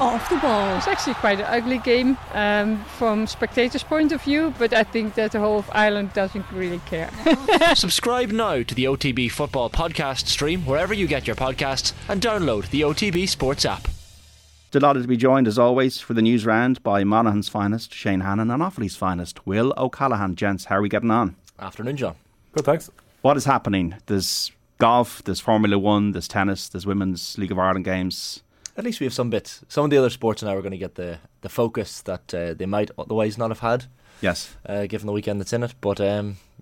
off the ball. It was actually quite an ugly game from spectators' point of view, but I think that the whole of Ireland doesn't really care. Subscribe now to the OTB Football Podcast stream wherever you get your podcasts and download the OTB Sports app. Delighted to be joined, as always, for the news round by Monaghan's finest, Shane Hannan, and Offaly's finest, Will O'Callaghan. Gents, how are we getting on? Afternoon, John. Good, thanks. What is happening? There's golf, there's Formula One, there's tennis, there's Women's League of Ireland games. At least we have some bits. Some of the other sports now are going to get the focus that they might otherwise not have had. Yes. Given the weekend that's in it. But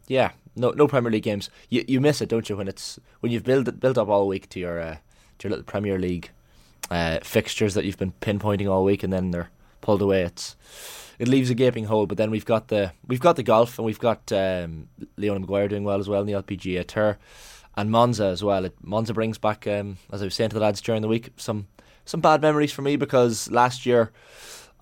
yeah, no Premier League games. You miss it, don't you, when you've built up all week to your little Premier League fixtures that you've been pinpointing all week, and then they're pulled away. It leaves a gaping hole. But then we've got the golf, and we've got Leona Maguire doing well as well in the LPGA tour, and Monza as well. Monza brings back, as I was saying to the lads during the week, some bad memories for me, because last year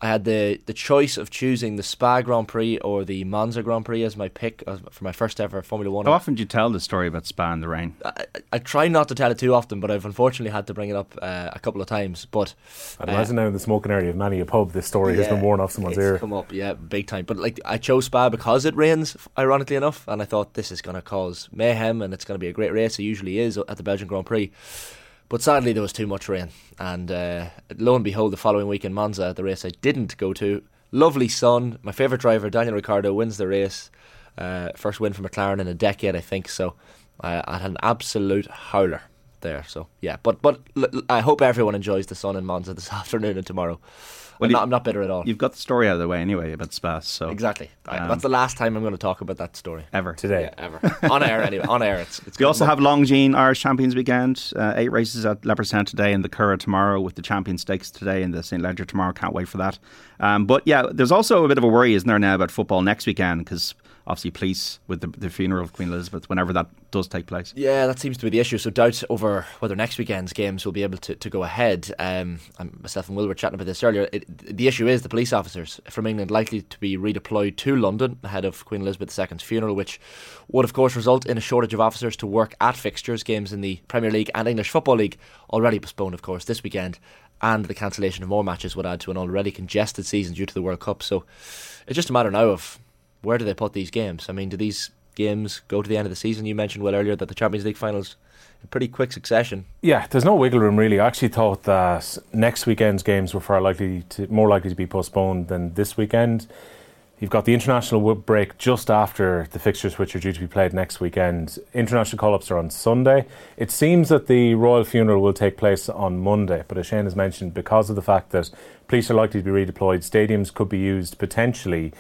I had the choice of choosing the Spa Grand Prix or the Monza Grand Prix as my pick for my first ever Formula 1. How often do you tell the story about Spa in the rain? I try not to tell it too often, but I've unfortunately had to bring it up a couple of times. But I imagine now in the smoking area of many a pub, this story has been worn off someone's ear. It's come up, yeah, big time. But I chose Spa because it rains, ironically enough, and I thought this is going to cause mayhem and it's going to be a great race. It usually is at the Belgian Grand Prix. But sadly, there was too much rain. And lo and behold, the following week in Monza, the race I didn't go to, lovely sun, my favourite driver, Daniel Ricciardo, wins the race. First win for McLaren in a decade, I think. So I had an absolute howler there. So, yeah. But I hope everyone enjoys the sun in Monza this afternoon and tomorrow. Well, I'm not bitter at all. You've got the story out of the way anyway about Spa. So. Exactly. That's the last time I'm going to talk about that story. Ever. Today. Yeah, ever. On air anyway. On air. We also have Longines Irish Champions Weekend. 8 races at Leopardstown today and the Curragh tomorrow, with the Champion Stakes today and the Saint Ledger tomorrow. Can't wait for that. But yeah, there's also a bit of a worry, isn't there, now about football next weekend, because obviously police with the funeral of Queen Elizabeth, whenever that does take place. Yeah, that seems to be the issue. So doubts over whether next weekend's games will be able to go ahead. Myself and Will were chatting about this earlier. The issue is the police officers from England likely to be redeployed to London ahead of Queen Elizabeth II's funeral, which would of course result in a shortage of officers to work at fixtures, games in the Premier League and English Football League, already postponed of course this weekend, and the cancellation of more matches would add to an already congested season due to the World Cup. So it's just a matter now of where do they put these games? I mean, do these games go to the end of the season? You mentioned, well, earlier that the Champions League finals in pretty quick succession. Yeah, there's no wiggle room really. I actually thought that next weekend's games were more likely to be postponed than this weekend. You've got the international break just after the fixtures which are due to be played next weekend. International call-ups are on Sunday. It seems that the royal funeral will take place on Monday, but as Shane has mentioned, because of the fact that police are likely to be redeployed, stadiums could be used potentially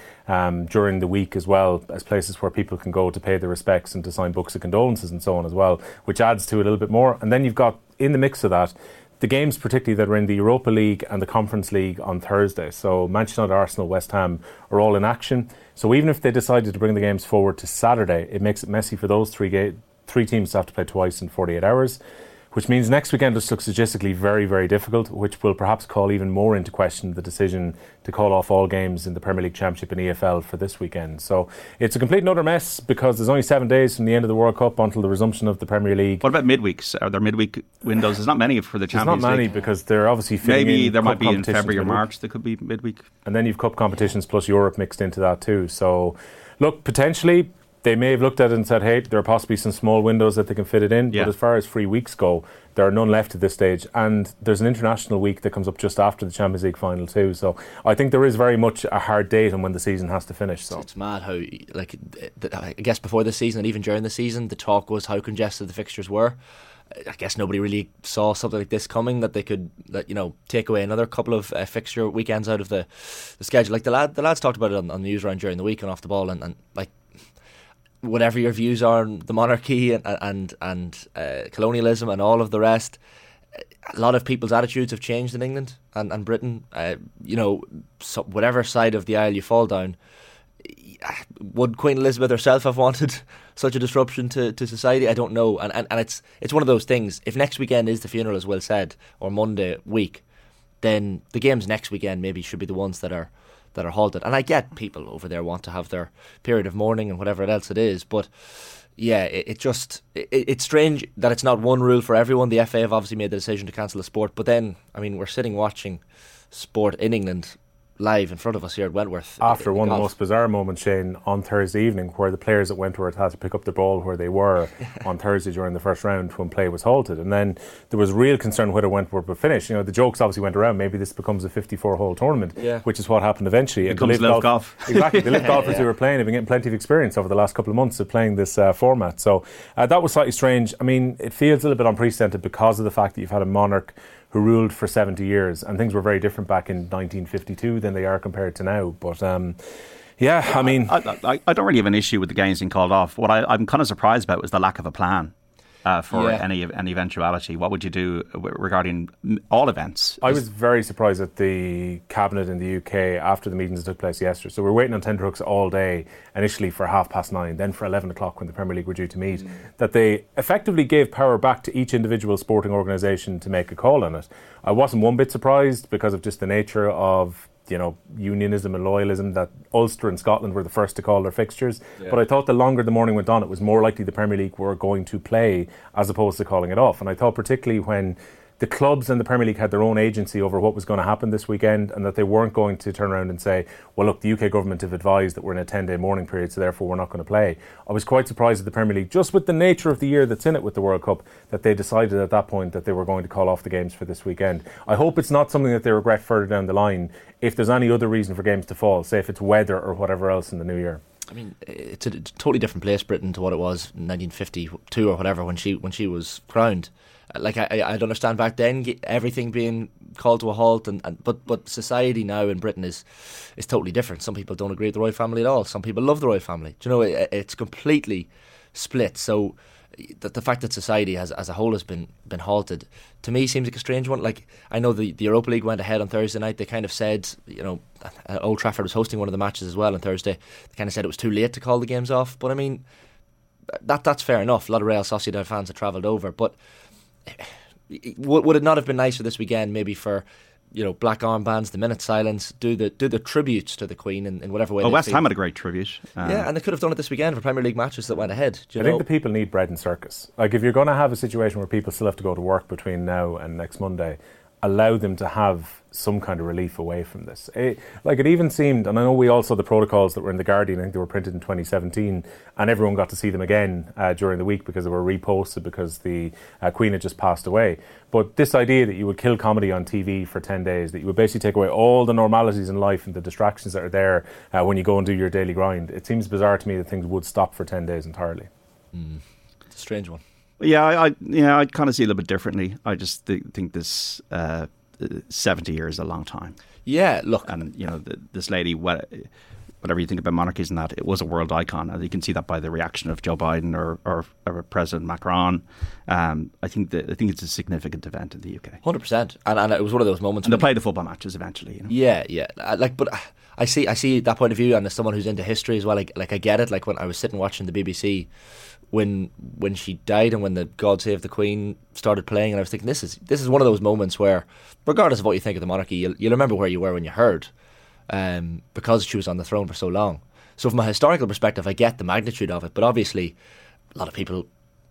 during the week as well, as places where people can go to pay their respects and to sign books of condolences and so on as well, which adds to it a little bit more. And then you've got, in the mix of that, the games particularly that are in the Europa League and the Conference League on Thursday. So Manchester United, Arsenal, West Ham are all in action. So even if they decided to bring the games forward to Saturday, it makes it messy for those three teams to have to play twice in 48 hours, which means next weekend just looks logistically very, very difficult, which will perhaps call even more into question the decision to call off all games in the Premier League Championship and EFL for this weekend. So it's a complete and utter mess, because there's only 7 days from the end of the World Cup until the resumption of the Premier League. What about midweeks? Are there midweek windows? There's not many for the Champions League. There's not many, because they're obviously fitting in. Maybe there might be in February or March there could be midweek. And then you've cup competitions plus Europe mixed into that too. So look, potentially they may have looked at it and said, hey, there are possibly some small windows that they can fit it in. Yeah. But as far as free weeks go, there are none left at this stage. And there's an international week that comes up just after the Champions League final too. So I think there is very much a hard date on when the season has to finish. So it's mad how, I guess before the season and even during the season, the talk was how congested the fixtures were. I guess nobody really saw something like this coming, that they could, take away another couple of fixture weekends out of the schedule. Like the lads talked about it on the news round during the week and off the ball, and whatever your views are on the monarchy and colonialism and all of the rest, a lot of people's attitudes have changed in England and Britain. So whatever side of the aisle you fall down, would Queen Elizabeth herself have wanted such a disruption to society? I don't know. And it's one of those things. If next weekend is the funeral, as Will said, or Monday week, then the games next weekend maybe should be the ones that are halted. And I get people over there want to have their period of mourning and whatever else it is, but yeah, it's strange that it's not one rule for everyone. The FA have obviously made the decision to cancel the sport, but then, I mean, we're sitting watching sport in England live in front of us here at Wentworth. After one of the most bizarre moments, Shane, on Thursday evening, where the players at Wentworth had to pick up the ball where they were on Thursday during the first round when play was halted. And then there was real concern whether Wentworth would finish. You know, the jokes obviously went around, maybe this becomes a 54-hole tournament, which is what happened eventually. It becomes live golf. Exactly. The live golfers who were playing have been getting plenty of experience over the last couple of months of playing this format. So that was slightly strange. I mean, it feels a little bit unprecedented because of the fact that you've had a monarch who ruled for 70 years, and things were very different back in 1952 than they are compared to now. But yeah, I mean, I don't really have an issue with the games being called off. What I'm kind of surprised about was the lack of a plan for any eventuality. What would you do regarding all events? I was very surprised at the cabinet in the UK after the meetings that took place yesterday. So we were waiting on tenterhooks all day, initially for 9:30, then for 11 o'clock when the Premier League were due to meet, that they effectively gave power back to each individual sporting organisation to make a call on it. I wasn't one bit surprised because of just the nature of, you know, unionism and loyalism, that Ulster and Scotland were the first to call their fixtures. But I thought the longer the morning went on, it was more likely the Premier League were going to play as opposed to calling it off. And I thought particularly when the clubs and the Premier League had their own agency over what was going to happen this weekend, and that they weren't going to turn around and say, well, look, the UK government have advised that we're in a 10-day mourning period, so therefore we're not going to play. I was quite surprised at the Premier League, just with the nature of the year that's in it with the World Cup, that they decided at that point that they were going to call off the games for this weekend. I hope it's not something that they regret further down the line if there's any other reason for games to fall, say if it's weather or whatever else in the new year. I mean, it's a totally different place, Britain, to what it was in 1952 or whatever when she was crowned. Like, I'd understand back then everything being called to a halt, but society now in Britain is totally different. Some people don't agree with the royal family at all. Some people love the royal family. Do you know, it's completely split. So the fact that society has, as a whole, has been halted, to me seems like a strange one. Like, I know the Europa League went ahead on Thursday night. They kind of said, you know, Old Trafford was hosting one of the matches as well on Thursday. They kind of said it was too late to call the games off. But I mean, that's fair enough. A lot of Real Sociedad fans have travelled over, but would it not have been nice for this weekend, maybe for, you know, black armbands, the minute silence, do the tributes to the Queen in whatever way. Oh, West Ham had a great tribute. Yeah, and they could have done it this weekend for Premier League matches that went ahead. I think the people need bread and circus. Like, if you're going to have a situation where people still have to go to work between now and next Monday, allow them to have some kind of relief away from this. It even seemed, and I know we all saw the protocols that were in The Guardian, I think they were printed in 2017, and everyone got to see them again during the week because they were reposted because the Queen had just passed away. But this idea that you would kill comedy on TV for 10 days, that you would basically take away all the normalities in life and the distractions that are there when you go and do your daily grind, it seems bizarre to me that things would stop for 10 days entirely. It's a strange one. Yeah, I'd kind of see it a little bit differently. I just think this 70 years is a long time. Yeah, look. And, you know, this lady, whatever you think about monarchies and that, it was a world icon. And you can see that by the reaction of Joe Biden or President Macron. I think it's a significant event in the UK. 100%. And it was one of those moments. And they play the football matches eventually. You know? Yeah. But I see that point of view, and as someone who's into history as well, like I get it. Like, when I was sitting watching the BBC when she died and when the God Save the Queen started playing, and I was thinking, this is one of those moments where, regardless of what you think of the monarchy, you'll remember where you were when you heard, because she was on the throne for so long. So from a historical perspective, I get the magnitude of it, but obviously a lot of people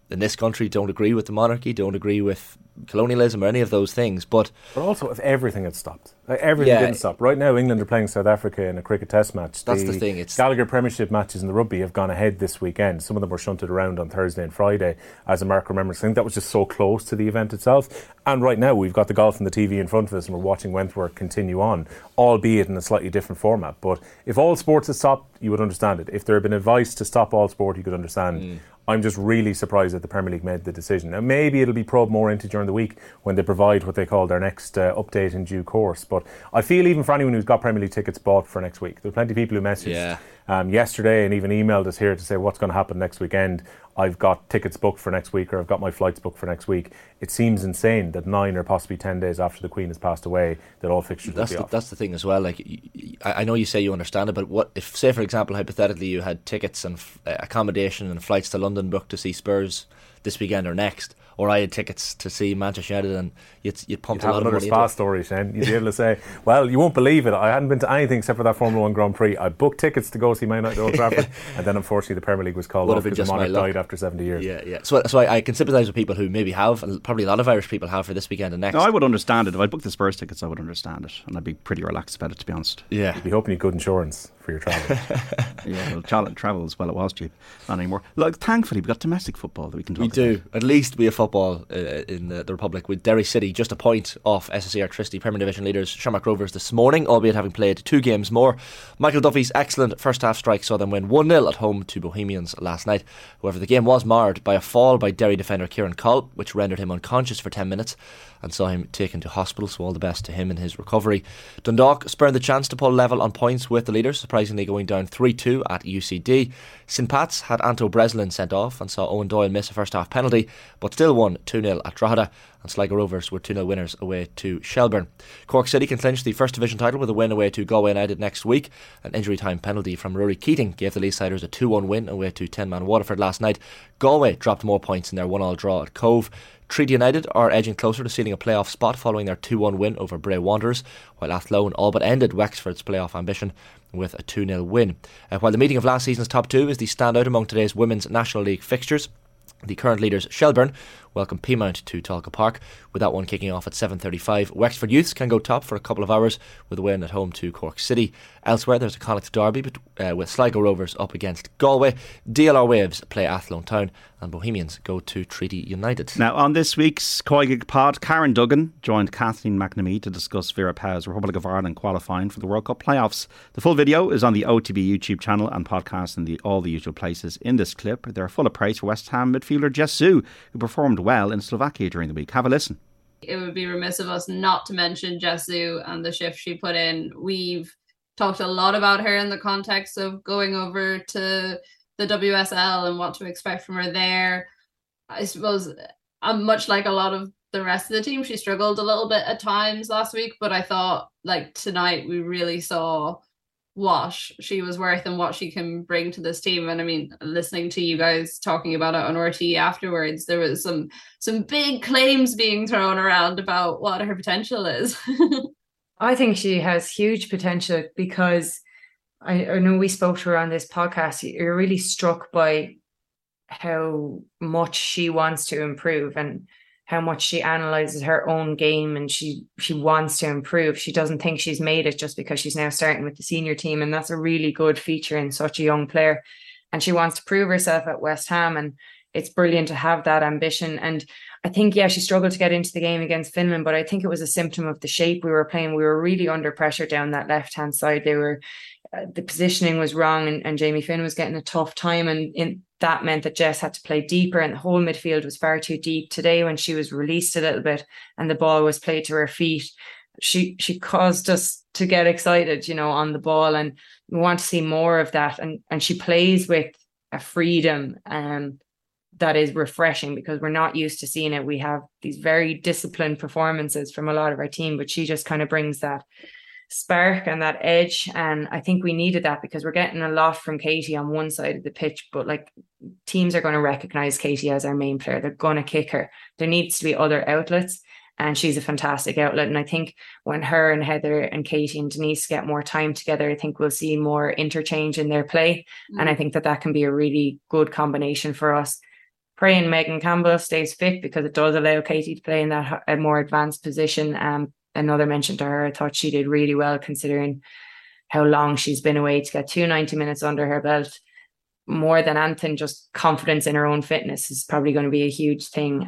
in this country don't agree with the monarchy, don't agree with colonialism or any of those things. But also, if everything had stopped. Everything didn't stop. Right now, England are playing South Africa in a cricket test match. That's the thing. It's Gallagher Premiership matches in the rugby have gone ahead this weekend. Some of them were shunted around on Thursday and Friday as a mark of remembrance. I think that was just so close to the event itself. And right now, we've got the golf and the TV in front of us, and we're watching Wentworth continue on, albeit in a slightly different format. But if all sports had stopped, you would understand it. If there had been advice to stop all sport, you could understand. I'm just really surprised that the Premier League made the decision. Now, maybe it'll be probed more into during the week when they provide what they call their next update in due course. But I feel even for anyone who's got Premier League tickets bought for next week, there were plenty of people who messaged yesterday and even emailed us here to say what's going to happen next weekend. I've got tickets booked for next week, or I've got my flights booked for next week. It seems insane that 9 or possibly 10 days after the Queen has passed away, that all fixtures will be off. That's the thing as well. Like, I know you say you understand it, but what if, say, for example, hypothetically, you had tickets and accommodation and flights to London booked to see Spurs this weekend or next? or I had tickets to see Manchester United, and you'd pumped a lot of money into it. You'd have another Spa story, Shane. You'd be able to say, well, you won't believe it, I hadn't been to anything except for that Formula 1 Grand Prix. I booked tickets to go see Man United at Old Trafford, and then unfortunately the Premier League was called off because the monarch died after 70 years. Yeah, yeah. So I can sympathise with people who maybe have, and probably a lot of Irish people have for this weekend and next. No, I would understand it. If I booked the Spurs tickets, I would understand it, and I'd be pretty relaxed about it, to be honest. Yeah. You'd be hoping you had good insurance for your travel. Yeah, well, travel as well, it was cheap. Not anymore. Like, thankfully, we've got domestic football that we can talk about. We do. At least we have football in the Republic, with Derry City just a point off SSE Artricity, Premier Division leaders Shamrock Rovers this morning, albeit having played two games more. Michael Duffy's excellent first half strike saw them win 1-0 at home to Bohemians last night. However, the game was marred by a fall by Derry defender Kieran Colp, which rendered him unconscious for 10 minutes and saw him taken to hospital, so all the best to him in his recovery. Dundalk spurned the chance to pull level on points with the leaders, surprisingly going down 3-2 at UCD. St Pat's had Anto Breslin sent off and saw Owen Doyle miss a first half penalty, but still won 2-0 at Drogheda, and Sligo Rovers were 2-0 winners away to Shelburne. Cork City can clinch the first division title with a win away to Galway United next week. An injury time penalty from Rory Keating gave the Leesiders a 2-1 win away to 10-man Waterford last night. Galway dropped more points in their 1-1 draw at Cove. Treaty United are edging closer to sealing a playoff spot following their 2-1 win over Bray Wanderers, while Athlone all but ended Wexford's playoff ambition with a 2-0 win. While the meeting of last season's top two is the standout among today's Women's National League fixtures, the current leaders Shelburne welcome Piemont to Talca Park, with that one kicking off at 7.35. Wexford Youths can go top for a couple of hours with a win at home to Cork City. Elsewhere, there's a Connacht derby with Sligo Rovers up against Galway. DLR Waves play Athlone Town, and Bohemians go to Treaty United. Now, on this week's Coigig pod, Karen Duggan joined Kathleen McNamee to discuss Vera Pauw's Republic of Ireland qualifying for the World Cup playoffs. The full video is on the OTB YouTube channel and podcast in all the usual places. In this clip, they're full of praise for West Ham midfielder Jess Hsu, who performed well in Slovakia during the week. Have a listen. It would be remiss of us not to mention Jess Hsu and the shift she put in. We've talked a lot about her in the context of going over to the WSL and what to expect from her there. I suppose, much like a lot of the rest of the team, she struggled a little bit at times last week, but I thought, like, tonight we really saw what she was worth and what she can bring to this team. And I mean, listening to you guys talking about it on RTE afterwards, there was some big claims being thrown around about what her potential is. I think she has huge potential, because I know we spoke to her on this podcast. You're really struck by how much she wants to improve and how much she analyzes her own game, and she wants to improve. She doesn't think she's made it just because she's now starting with the senior team, and that's a really good feature in such a young player. And she wants to prove herself at West Ham, and it's brilliant to have that ambition. And I think, yeah, she struggled to get into the game against Finland, but I think it was a symptom of the shape we were playing. We were really under pressure down that left-hand side. They were the positioning was wrong, and Jamie Finn was getting a tough time, and that meant that Jess had to play deeper, and the whole midfield was far too deep. Today, when she was released a little bit and the ball was played to her feet, she caused us to get excited, you know, on the ball, and we want to see more of that. And she plays with a freedom that is refreshing, because we're not used to seeing it. We have these very disciplined performances from a lot of our team, but she just kind of brings that spark and that edge, and I think we needed that, because we're getting a lot from Katie on one side of the pitch, but like, teams are going to recognize Katie as our main player. They're going to kick her. There needs to be other outlets, and she's a fantastic outlet. And I think when her and Heather and Katie and Denise get more time together, I think we'll see more interchange in their play. Mm-hmm. And I think that can be a really good combination for us. Praying Megan Campbell stays fit, because it does allow Katie to play in that a more advanced position. Another mention to her. I thought she did really well, considering how long she's been away, to get 290 minutes under her belt. More than anything, just confidence in her own fitness is probably going to be a huge thing.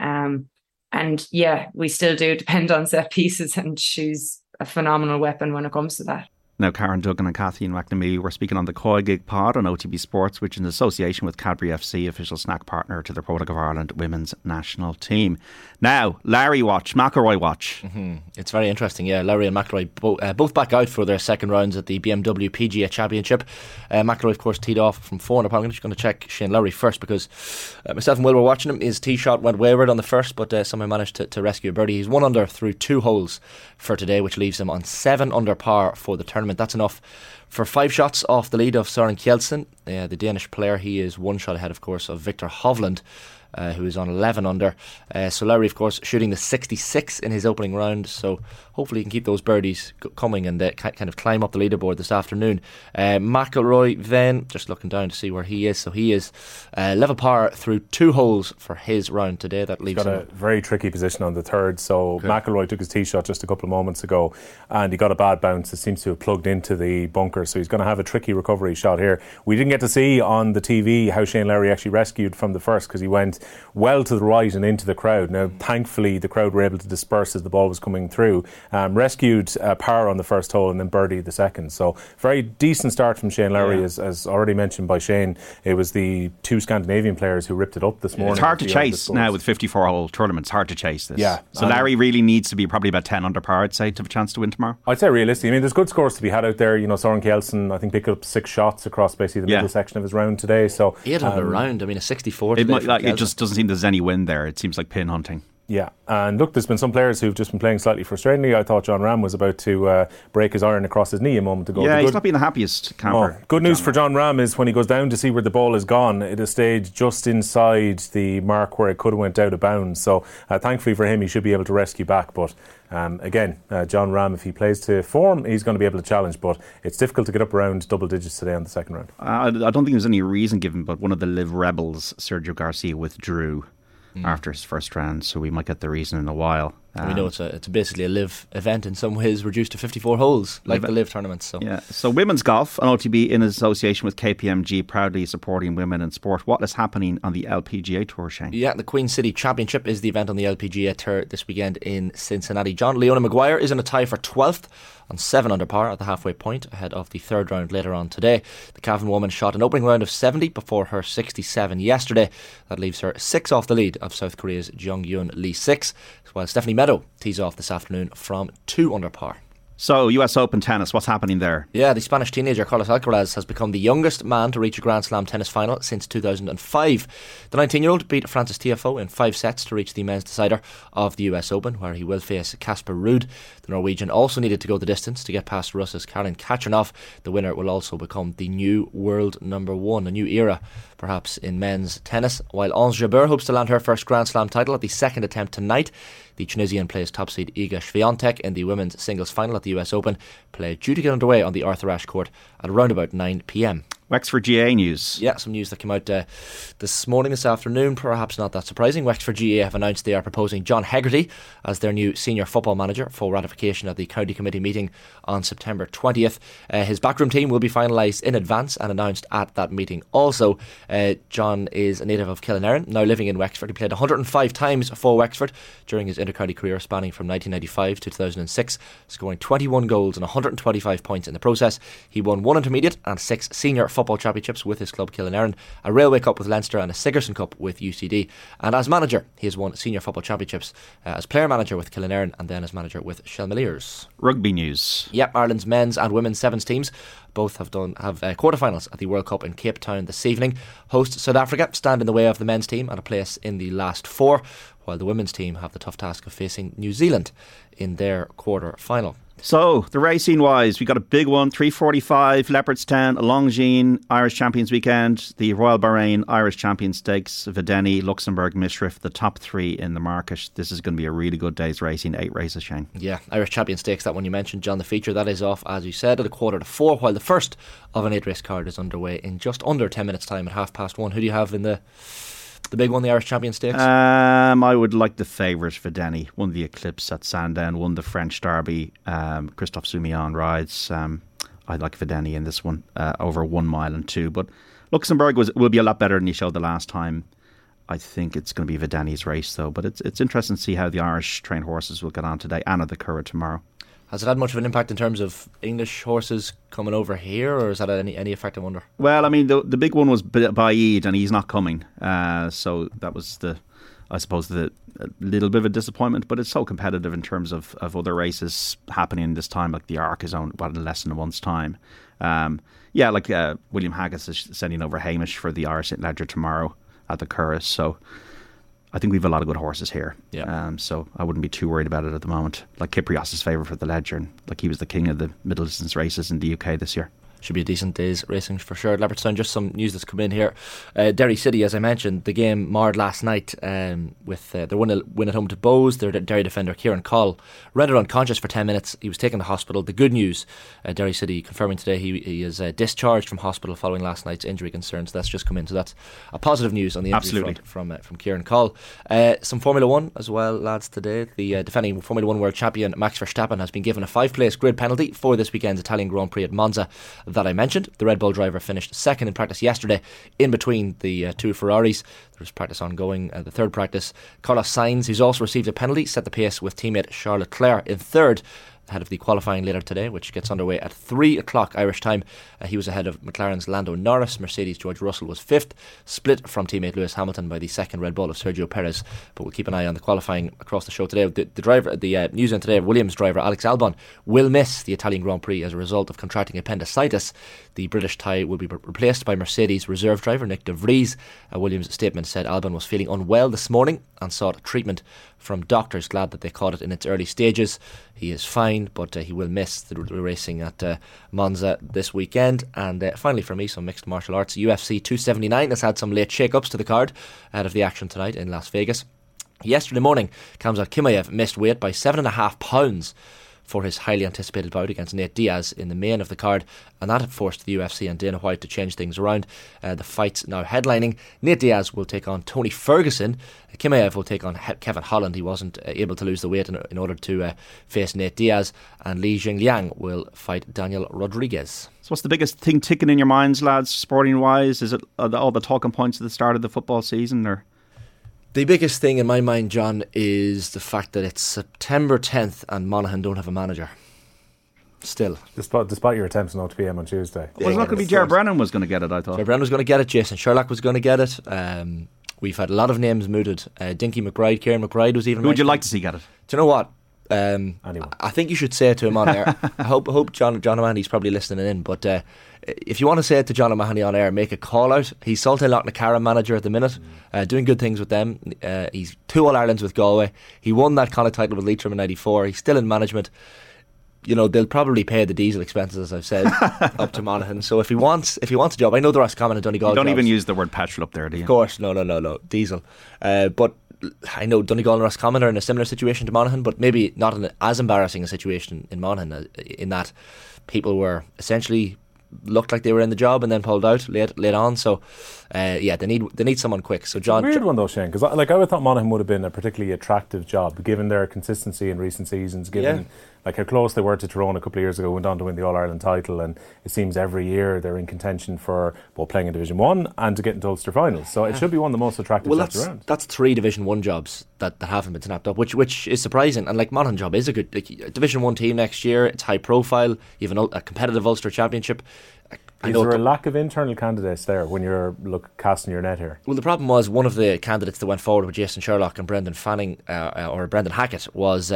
And yeah, we still do depend on set pieces, and she's a phenomenal weapon when it comes to that. Now, Karen Duggan and Kathleen McNamee were speaking on the Coigig pod on OTB Sports, which is in association with Cadbury FC, official snack partner to the Republic of Ireland women's national team. Now, Larry watch, McIlroy watch. Mm-hmm. It's very interesting, yeah. Larry and McIlroy both back out for their second rounds at the BMW PGA Championship. McIlroy, of course, teed off from 4 and I'm just going to check Shane Lowry first, because myself and Will were watching him. His tee shot went wayward on the first, but somehow managed to rescue a birdie. He's 1 under through 2 holes for today, which leaves him on 7 under par for the tournament. That's enough for 5 shots off the lead of Soren Kjeldsen, the Danish player. He is 1 shot ahead, of course, of Victor Hovland. who is on 11 under. So Lowry, of course, shooting the 66 in his opening round. So hopefully he can keep those birdies coming and kind of climb up the leaderboard this afternoon. McIlroy then, just looking down to see where he is. So he is level par through two holes for his round today. That leaves him a very tricky position on the third. So good. McIlroy took his tee shot just a couple of moments ago and he got a bad bounce. It seems to have plugged into the bunker. So he's going to have a tricky recovery shot here. We didn't get to see on the TV how Shane Lowry actually rescued from the first, because he went well to the right and into the crowd. Now, thankfully, the crowd were able to disperse as the ball was coming through. Rescued par on the first hole and then birdied the second. So very decent start from Shane Lowry, as already mentioned by Shane. It was the two Scandinavian players who ripped it up this morning. It's hard to chase now with 54-hole tournaments. Hard to chase this. Yeah. So Lowry really needs to be probably about 10 under par, I'd say, to have a chance to win tomorrow. I'd say realistically. I mean, there's good scores to be had out there. You know, Soren Kjeldsen, I think, picked up 6 shots across basically the middle section of his round today. So he had another round. I mean, a 64 today. It just doesn't seem there's any win there. It seems like pin hunting. Yeah, and look, there's been some players who've just been playing slightly frustratingly. I thought John Ram was about to break his iron across his knee a moment ago. Yeah, he's not been the happiest camper. Good news for John Ram is when he goes down to see where the ball has gone, it has stayed just inside the mark where it could have went out of bounds. So thankfully for him, he should be able to rescue back. But again, John Ram, if he plays to form, he's going to be able to challenge. But it's difficult to get up around double digits today on the second round. I don't think there's any reason given, but one of the Live Rebels, Sergio Garcia, withdrew after his first round, so we might get the reason in a while. We know it's basically a live event in some ways, reduced to 54 holes, like the live tournaments. So yeah. So women's golf, and OTB in association with KPMG, proudly supporting women in sport. What is happening on the LPGA Tour, Shane? Yeah, the Queen City Championship is the event on the LPGA Tour this weekend in Cincinnati. Leona Maguire is in a tie for 12th on 7 under par at the halfway point ahead of the third round later on today. The Cavan woman shot an opening round of 70 before her 67 yesterday. That leaves her 6 off the lead of South Korea's Jung-Yoon Lee 6, while Stephanie Meadow tees off this afternoon from 2 under par. So, US Open tennis, what's happening there? Yeah, the Spanish teenager Carlos Alcaraz has become the youngest man to reach a Grand Slam tennis final since 2005. The 19-year-old beat Francis Tiafoe in 5 sets to reach the men's decider of the US Open, where he will face Casper Ruud. The Norwegian also needed to go the distance to get past Russia's Karen Khachanov. The winner will also become the new world number 1, a new era perhaps in men's tennis, while Ange Jabeur hopes to land her first Grand Slam title at the second attempt tonight. The Tunisian plays top seed Iga Swiatek in the women's singles final at the US Open. Play due to get underway on the Arthur Ashe Court at around about 9 p.m. Wexford GA news. Yeah, some news that came out this afternoon, perhaps not that surprising. Wexford GA have announced they are proposing John Hegarty as their new senior football manager for ratification at the County Committee meeting on September 20th. His backroom team will be finalised in advance and announced at that meeting. Also, John is a native of Killenarin, now living in Wexford. He played 105 times for Wexford during his intercounty career spanning from 1995 to 2006, scoring 21 goals and 125 points in the process. He won 1 intermediate and 6 senior football championships with his club Killenarin, a Railway Cup with Leinster and a Sigerson Cup with UCD. And as manager, he has won senior football championships as player manager with Killenarin and then as manager with Shelmaliers. Rugby news. Yep, Ireland's men's and women's sevens teams both have quarterfinals at the World Cup in Cape Town this evening. Host South Africa stand in the way of the men's team and a place in the last 4, while the women's team have the tough task of facing New Zealand in their quarter-final. So, the racing-wise, we got a big one, 3:45, Leopardstown, Longines, Irish Champions Weekend, the Royal Bahrain, Irish Champion Stakes, Videni, Luxembourg, Mishriff, the top 3 in the market. This is going to be a really good day's racing, 8 races, Shane. Yeah, Irish Champion Stakes, that one you mentioned, John, the feature, that is off, as you said, at 3:45, while the first of an 8-race card is underway in just under 10 minutes' time at 1:30. Who do you have in the big one, the Irish Champion Stakes? I would like the favourite Videni. Won the Eclipse at Sandown, won the French Derby. Christophe Soumillon rides. I'd like Videni in this one over 1 mile and 2. But Luxembourg will be a lot better than he showed the last time. I think it's going to be Videni's race, though. But it's interesting to see how the Irish trained horses will get on today and at the Curragh tomorrow. Has it had much of an impact in terms of English horses coming over here, or has that had any effect, I wonder? Well, I mean, the big one was Baid, and he's not coming. So that was, a little bit of a disappointment, but it's so competitive in terms of other races happening this time, like the Arc is on in less than 1's time. William Haggis is sending over Hamish for the Irish Saint Ledger tomorrow at the Curragh, so I think we have a lot of good horses here, so I wouldn't be too worried about it at the moment. Like Kyprios is favourite for the Ledger, and he was the king of the middle distance races in the UK this year. should be a decent day's racing for sure. Leopardstown, just some news that's come in here. Derry City, as I mentioned, the game marred last night with their win at home to Bowes. Their Derry defender Kieran Call rendered unconscious for 10 minutes. He was taken to hospital. The good news, Derry City confirming today he is discharged from hospital following last night's injury concerns. That's just come in, so that's a positive news on the injury front from Kieran Call. Some Formula 1 as well, lads, today. The defending Formula 1 world champion Max Verstappen has been given a 5-place grid penalty for this weekend's Italian Grand Prix at Monza that I mentioned. The Red Bull driver finished second in practice yesterday in between the two Ferraris. There was practice ongoing, the third practice. Carlos Sainz, who's also received a penalty, set the pace with teammate Charles Leclerc in third, ahead of the qualifying later today, which gets underway at 3 o'clock Irish time. He was ahead of McLaren's Lando Norris. Mercedes' George Russell was 5th, split from teammate Lewis Hamilton by the second Red Bull of Sergio Perez. But we'll keep an eye on the qualifying across the show today. The news on today, Williams driver Alex Albon will miss the Italian Grand Prix as a result of contracting appendicitis. The British tie will be replaced by Mercedes reserve driver Nick de Vries. A Williams statement said Albon was feeling unwell this morning and sought treatment from doctors. Glad that they caught it in its early stages. He is fine, but he will miss the racing at Monza this weekend. And finally for me, some mixed martial arts. UFC 279 has had some late shake-ups to the card ahead of the action tonight in Las Vegas. Yesterday morning, Khamzat Chimaev missed weight by 7.5 pounds for his highly anticipated bout against Nate Diaz in the main of the card, and that had forced the UFC and Dana White to change things around. The fight's now headlining. Nate Diaz will take on Tony Ferguson. Chimaev will take on Kevin Holland. He wasn't able to lose the weight in order to face Nate Diaz, and Li Jingliang will fight Daniel Rodriguez. So what's the biggest thing ticking in your minds, lads, sporting wise? Is it all the talking points at the start of the football season, or? The biggest thing in my mind, John, is the fact that it's September 10th and Monaghan don't have a manager. Still. Despite your attempts on OTB on Tuesday. Well, it's not going to be Ger Brennan was going to get it, I thought. Ger Brennan was going to get it. Jason Sherlock was going to get it. We've had a lot of names mooted. Dinky McBride, Kieran McBride was even... Who would you like to see get it? Do you know what? Anyone. I think you should say it to him on air. I hope John O'Mahony's probably listening in, but if you want to say it to John O'Mahony on air, make a call out. He's Salty Loch na Cara manager at the minute, doing good things with them. He's 2 All-Irelands with Galway. He won that Connacht title with Leitrim in '94. He's still in management. You know, they'll probably pay the diesel expenses, as I've said, up to Monaghan. So if he wants a job, I know the Roscommon and Donegal jobs. You don't even use the word petrol up there, do you? Of course, no, diesel. But I know Donegal and Roscommon are in a similar situation to Monaghan, but maybe not in as embarrassing a situation in Monaghan, in that people were essentially looked like they were in the job and then pulled out late on. So yeah, they need someone quick. So John, it's a weird one though, Shane, because I would have thought Monaghan would have been a particularly attractive job given their consistency in recent seasons, given like how close they were to Tyrone a couple of years ago, went on to win the All-Ireland title, and it seems every year they're in contention for both playing in Division 1 and to get into Ulster finals. So it should be one of the most attractive jobs around. That's 3 Division 1 jobs that haven't been snapped up, which is surprising. And like Monaghan job is a good, like, a Division 1 team next year. It's high profile. You have a competitive Ulster Championship. Is there a lack of internal candidates there when you're casting your net here? Well, the problem was one of the candidates that went forward with Jason Sherlock and Brendan Fanning or Brendan Hackett was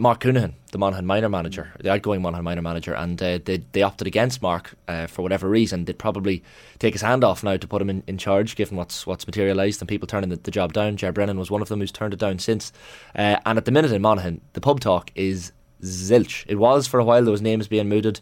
Mark Cunahan, the Monaghan minor manager, the outgoing Monaghan minor manager, and they opted against Mark for whatever reason. They'd probably take his hand off now to put him in charge, given what's materialised and people turning the job down. Ger Brennan was one of them who's turned it down since. And at the minute in Monaghan, the pub talk is zilch. It was for a while. There was names being mooted.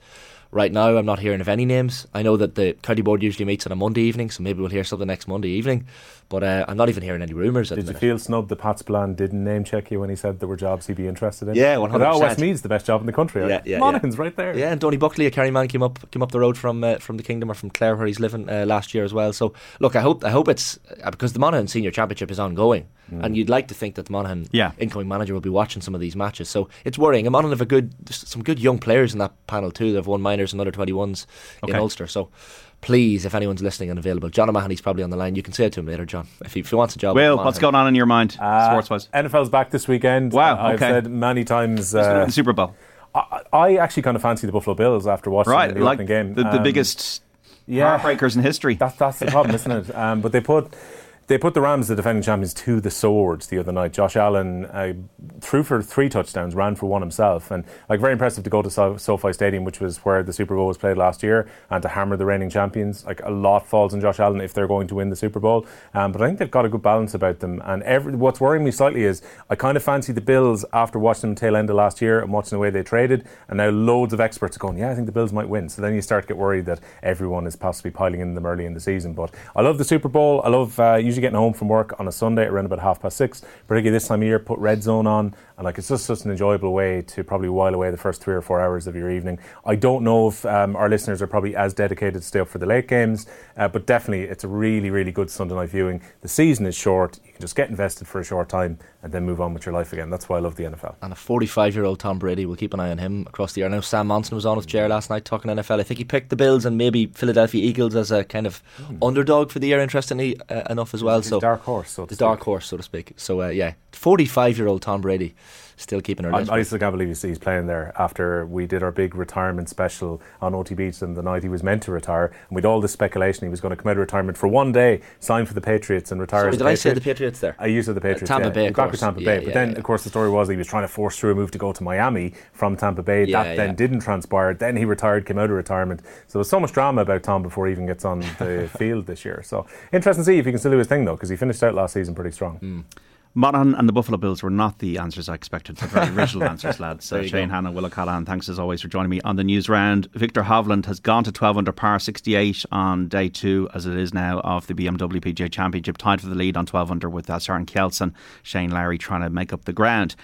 Right now, I'm not hearing of any names. I know that the county board usually meets on a Monday evening, so maybe we'll hear something next Monday evening. But I'm not even hearing any rumours. Did you feel snubbed that Pat Spillane didn't name check you when he said there were jobs he'd be interested in? Yeah, 100%. Now Westmead's the best job in the country. Yeah, Monaghan's right there. Yeah, and Donny Buckley, a Kerry man, came up the road from the Kingdom or from Clare where he's living last year as well. So look, I hope it's because the Monaghan Senior Championship is ongoing, and you'd like to think that the Monaghan incoming manager will be watching some of these matches. So it's worrying. And Monaghan have some good young players in that panel too. They've won minor and under 21s in Ulster. So please, if anyone's listening and available, John O'Mahony's probably on the line. You can say it to him later, John, if he wants a job. Will, what's going on in your mind sports-wise? NFL's back this weekend. Wow, I've said many times. The Super Bowl. I actually kind of fancy the Buffalo Bills after watching the opening game. The biggest heartbreakers in history. That's the problem, isn't it? But they put... They put the Rams, the defending champions, to the swords the other night. Josh Allen threw for 3 touchdowns, ran for 1 himself, and very impressive to go to SoFi Stadium, which was where the Super Bowl was played last year, and to hammer the reigning champions. A lot falls on Josh Allen if they're going to win the Super Bowl, but I think they've got a good balance about them. And what's worrying me slightly is I kind of fancy the Bills after watching them tail end of last year and watching the way they traded, and now loads of experts are going, yeah, I think the Bills might win. So then you start to get worried that everyone is possibly piling in them early in the season. But I love the Super Bowl. I love usually getting home from work on a Sunday around about 6:30, particularly this time of year. Put Red Zone on, and it's just such an enjoyable way to probably while away the first 3 or 4 hours of your evening. I don't know if our listeners are probably as dedicated to stay up for the late games, but definitely it's a really, really good Sunday night viewing. The season is short. You can just get invested for a short time and then move on with your life again. That's why I love the NFL. And a 45-year-old Tom Brady, we'll keep an eye on him across the year. I know Sam Monson was on with Ger last night talking NFL. I think he picked the Bills and maybe Philadelphia Eagles as a kind of underdog for the year, interestingly enough as well. So dark horse, so to speak. So yeah, 45-year-old Tom Brady still keeping her. I still can't believe he's playing there after we did our big retirement special on OTB and the night he was meant to retire, and with all this speculation he was going to come out of retirement for one day, sign for the Patriots and retire. Sorry, did I say the Patriots there? I used to the Patriots. Tampa Bay, of course the story was he was trying to force through a move to go to Miami from Tampa Bay. That didn't transpire. Then he retired, came out of retirement. So there's so much drama about Tom before he even gets on the field this year. So interesting to see if he can still do his thing though, because he finished out last season pretty strong. Monaghan and the Buffalo Bills were not the answers I expected. They're very original answers, lads. So Shane Hannan, Will O'Callaghan, thanks as always for joining me on the news round. Victor Hovland has gone to 12 under par 68 on day 2, as it is now, of the BMW PGA Championship, tied for the lead on 12 under with Soren Kjeldsen. Shane Lowry trying to make up the ground.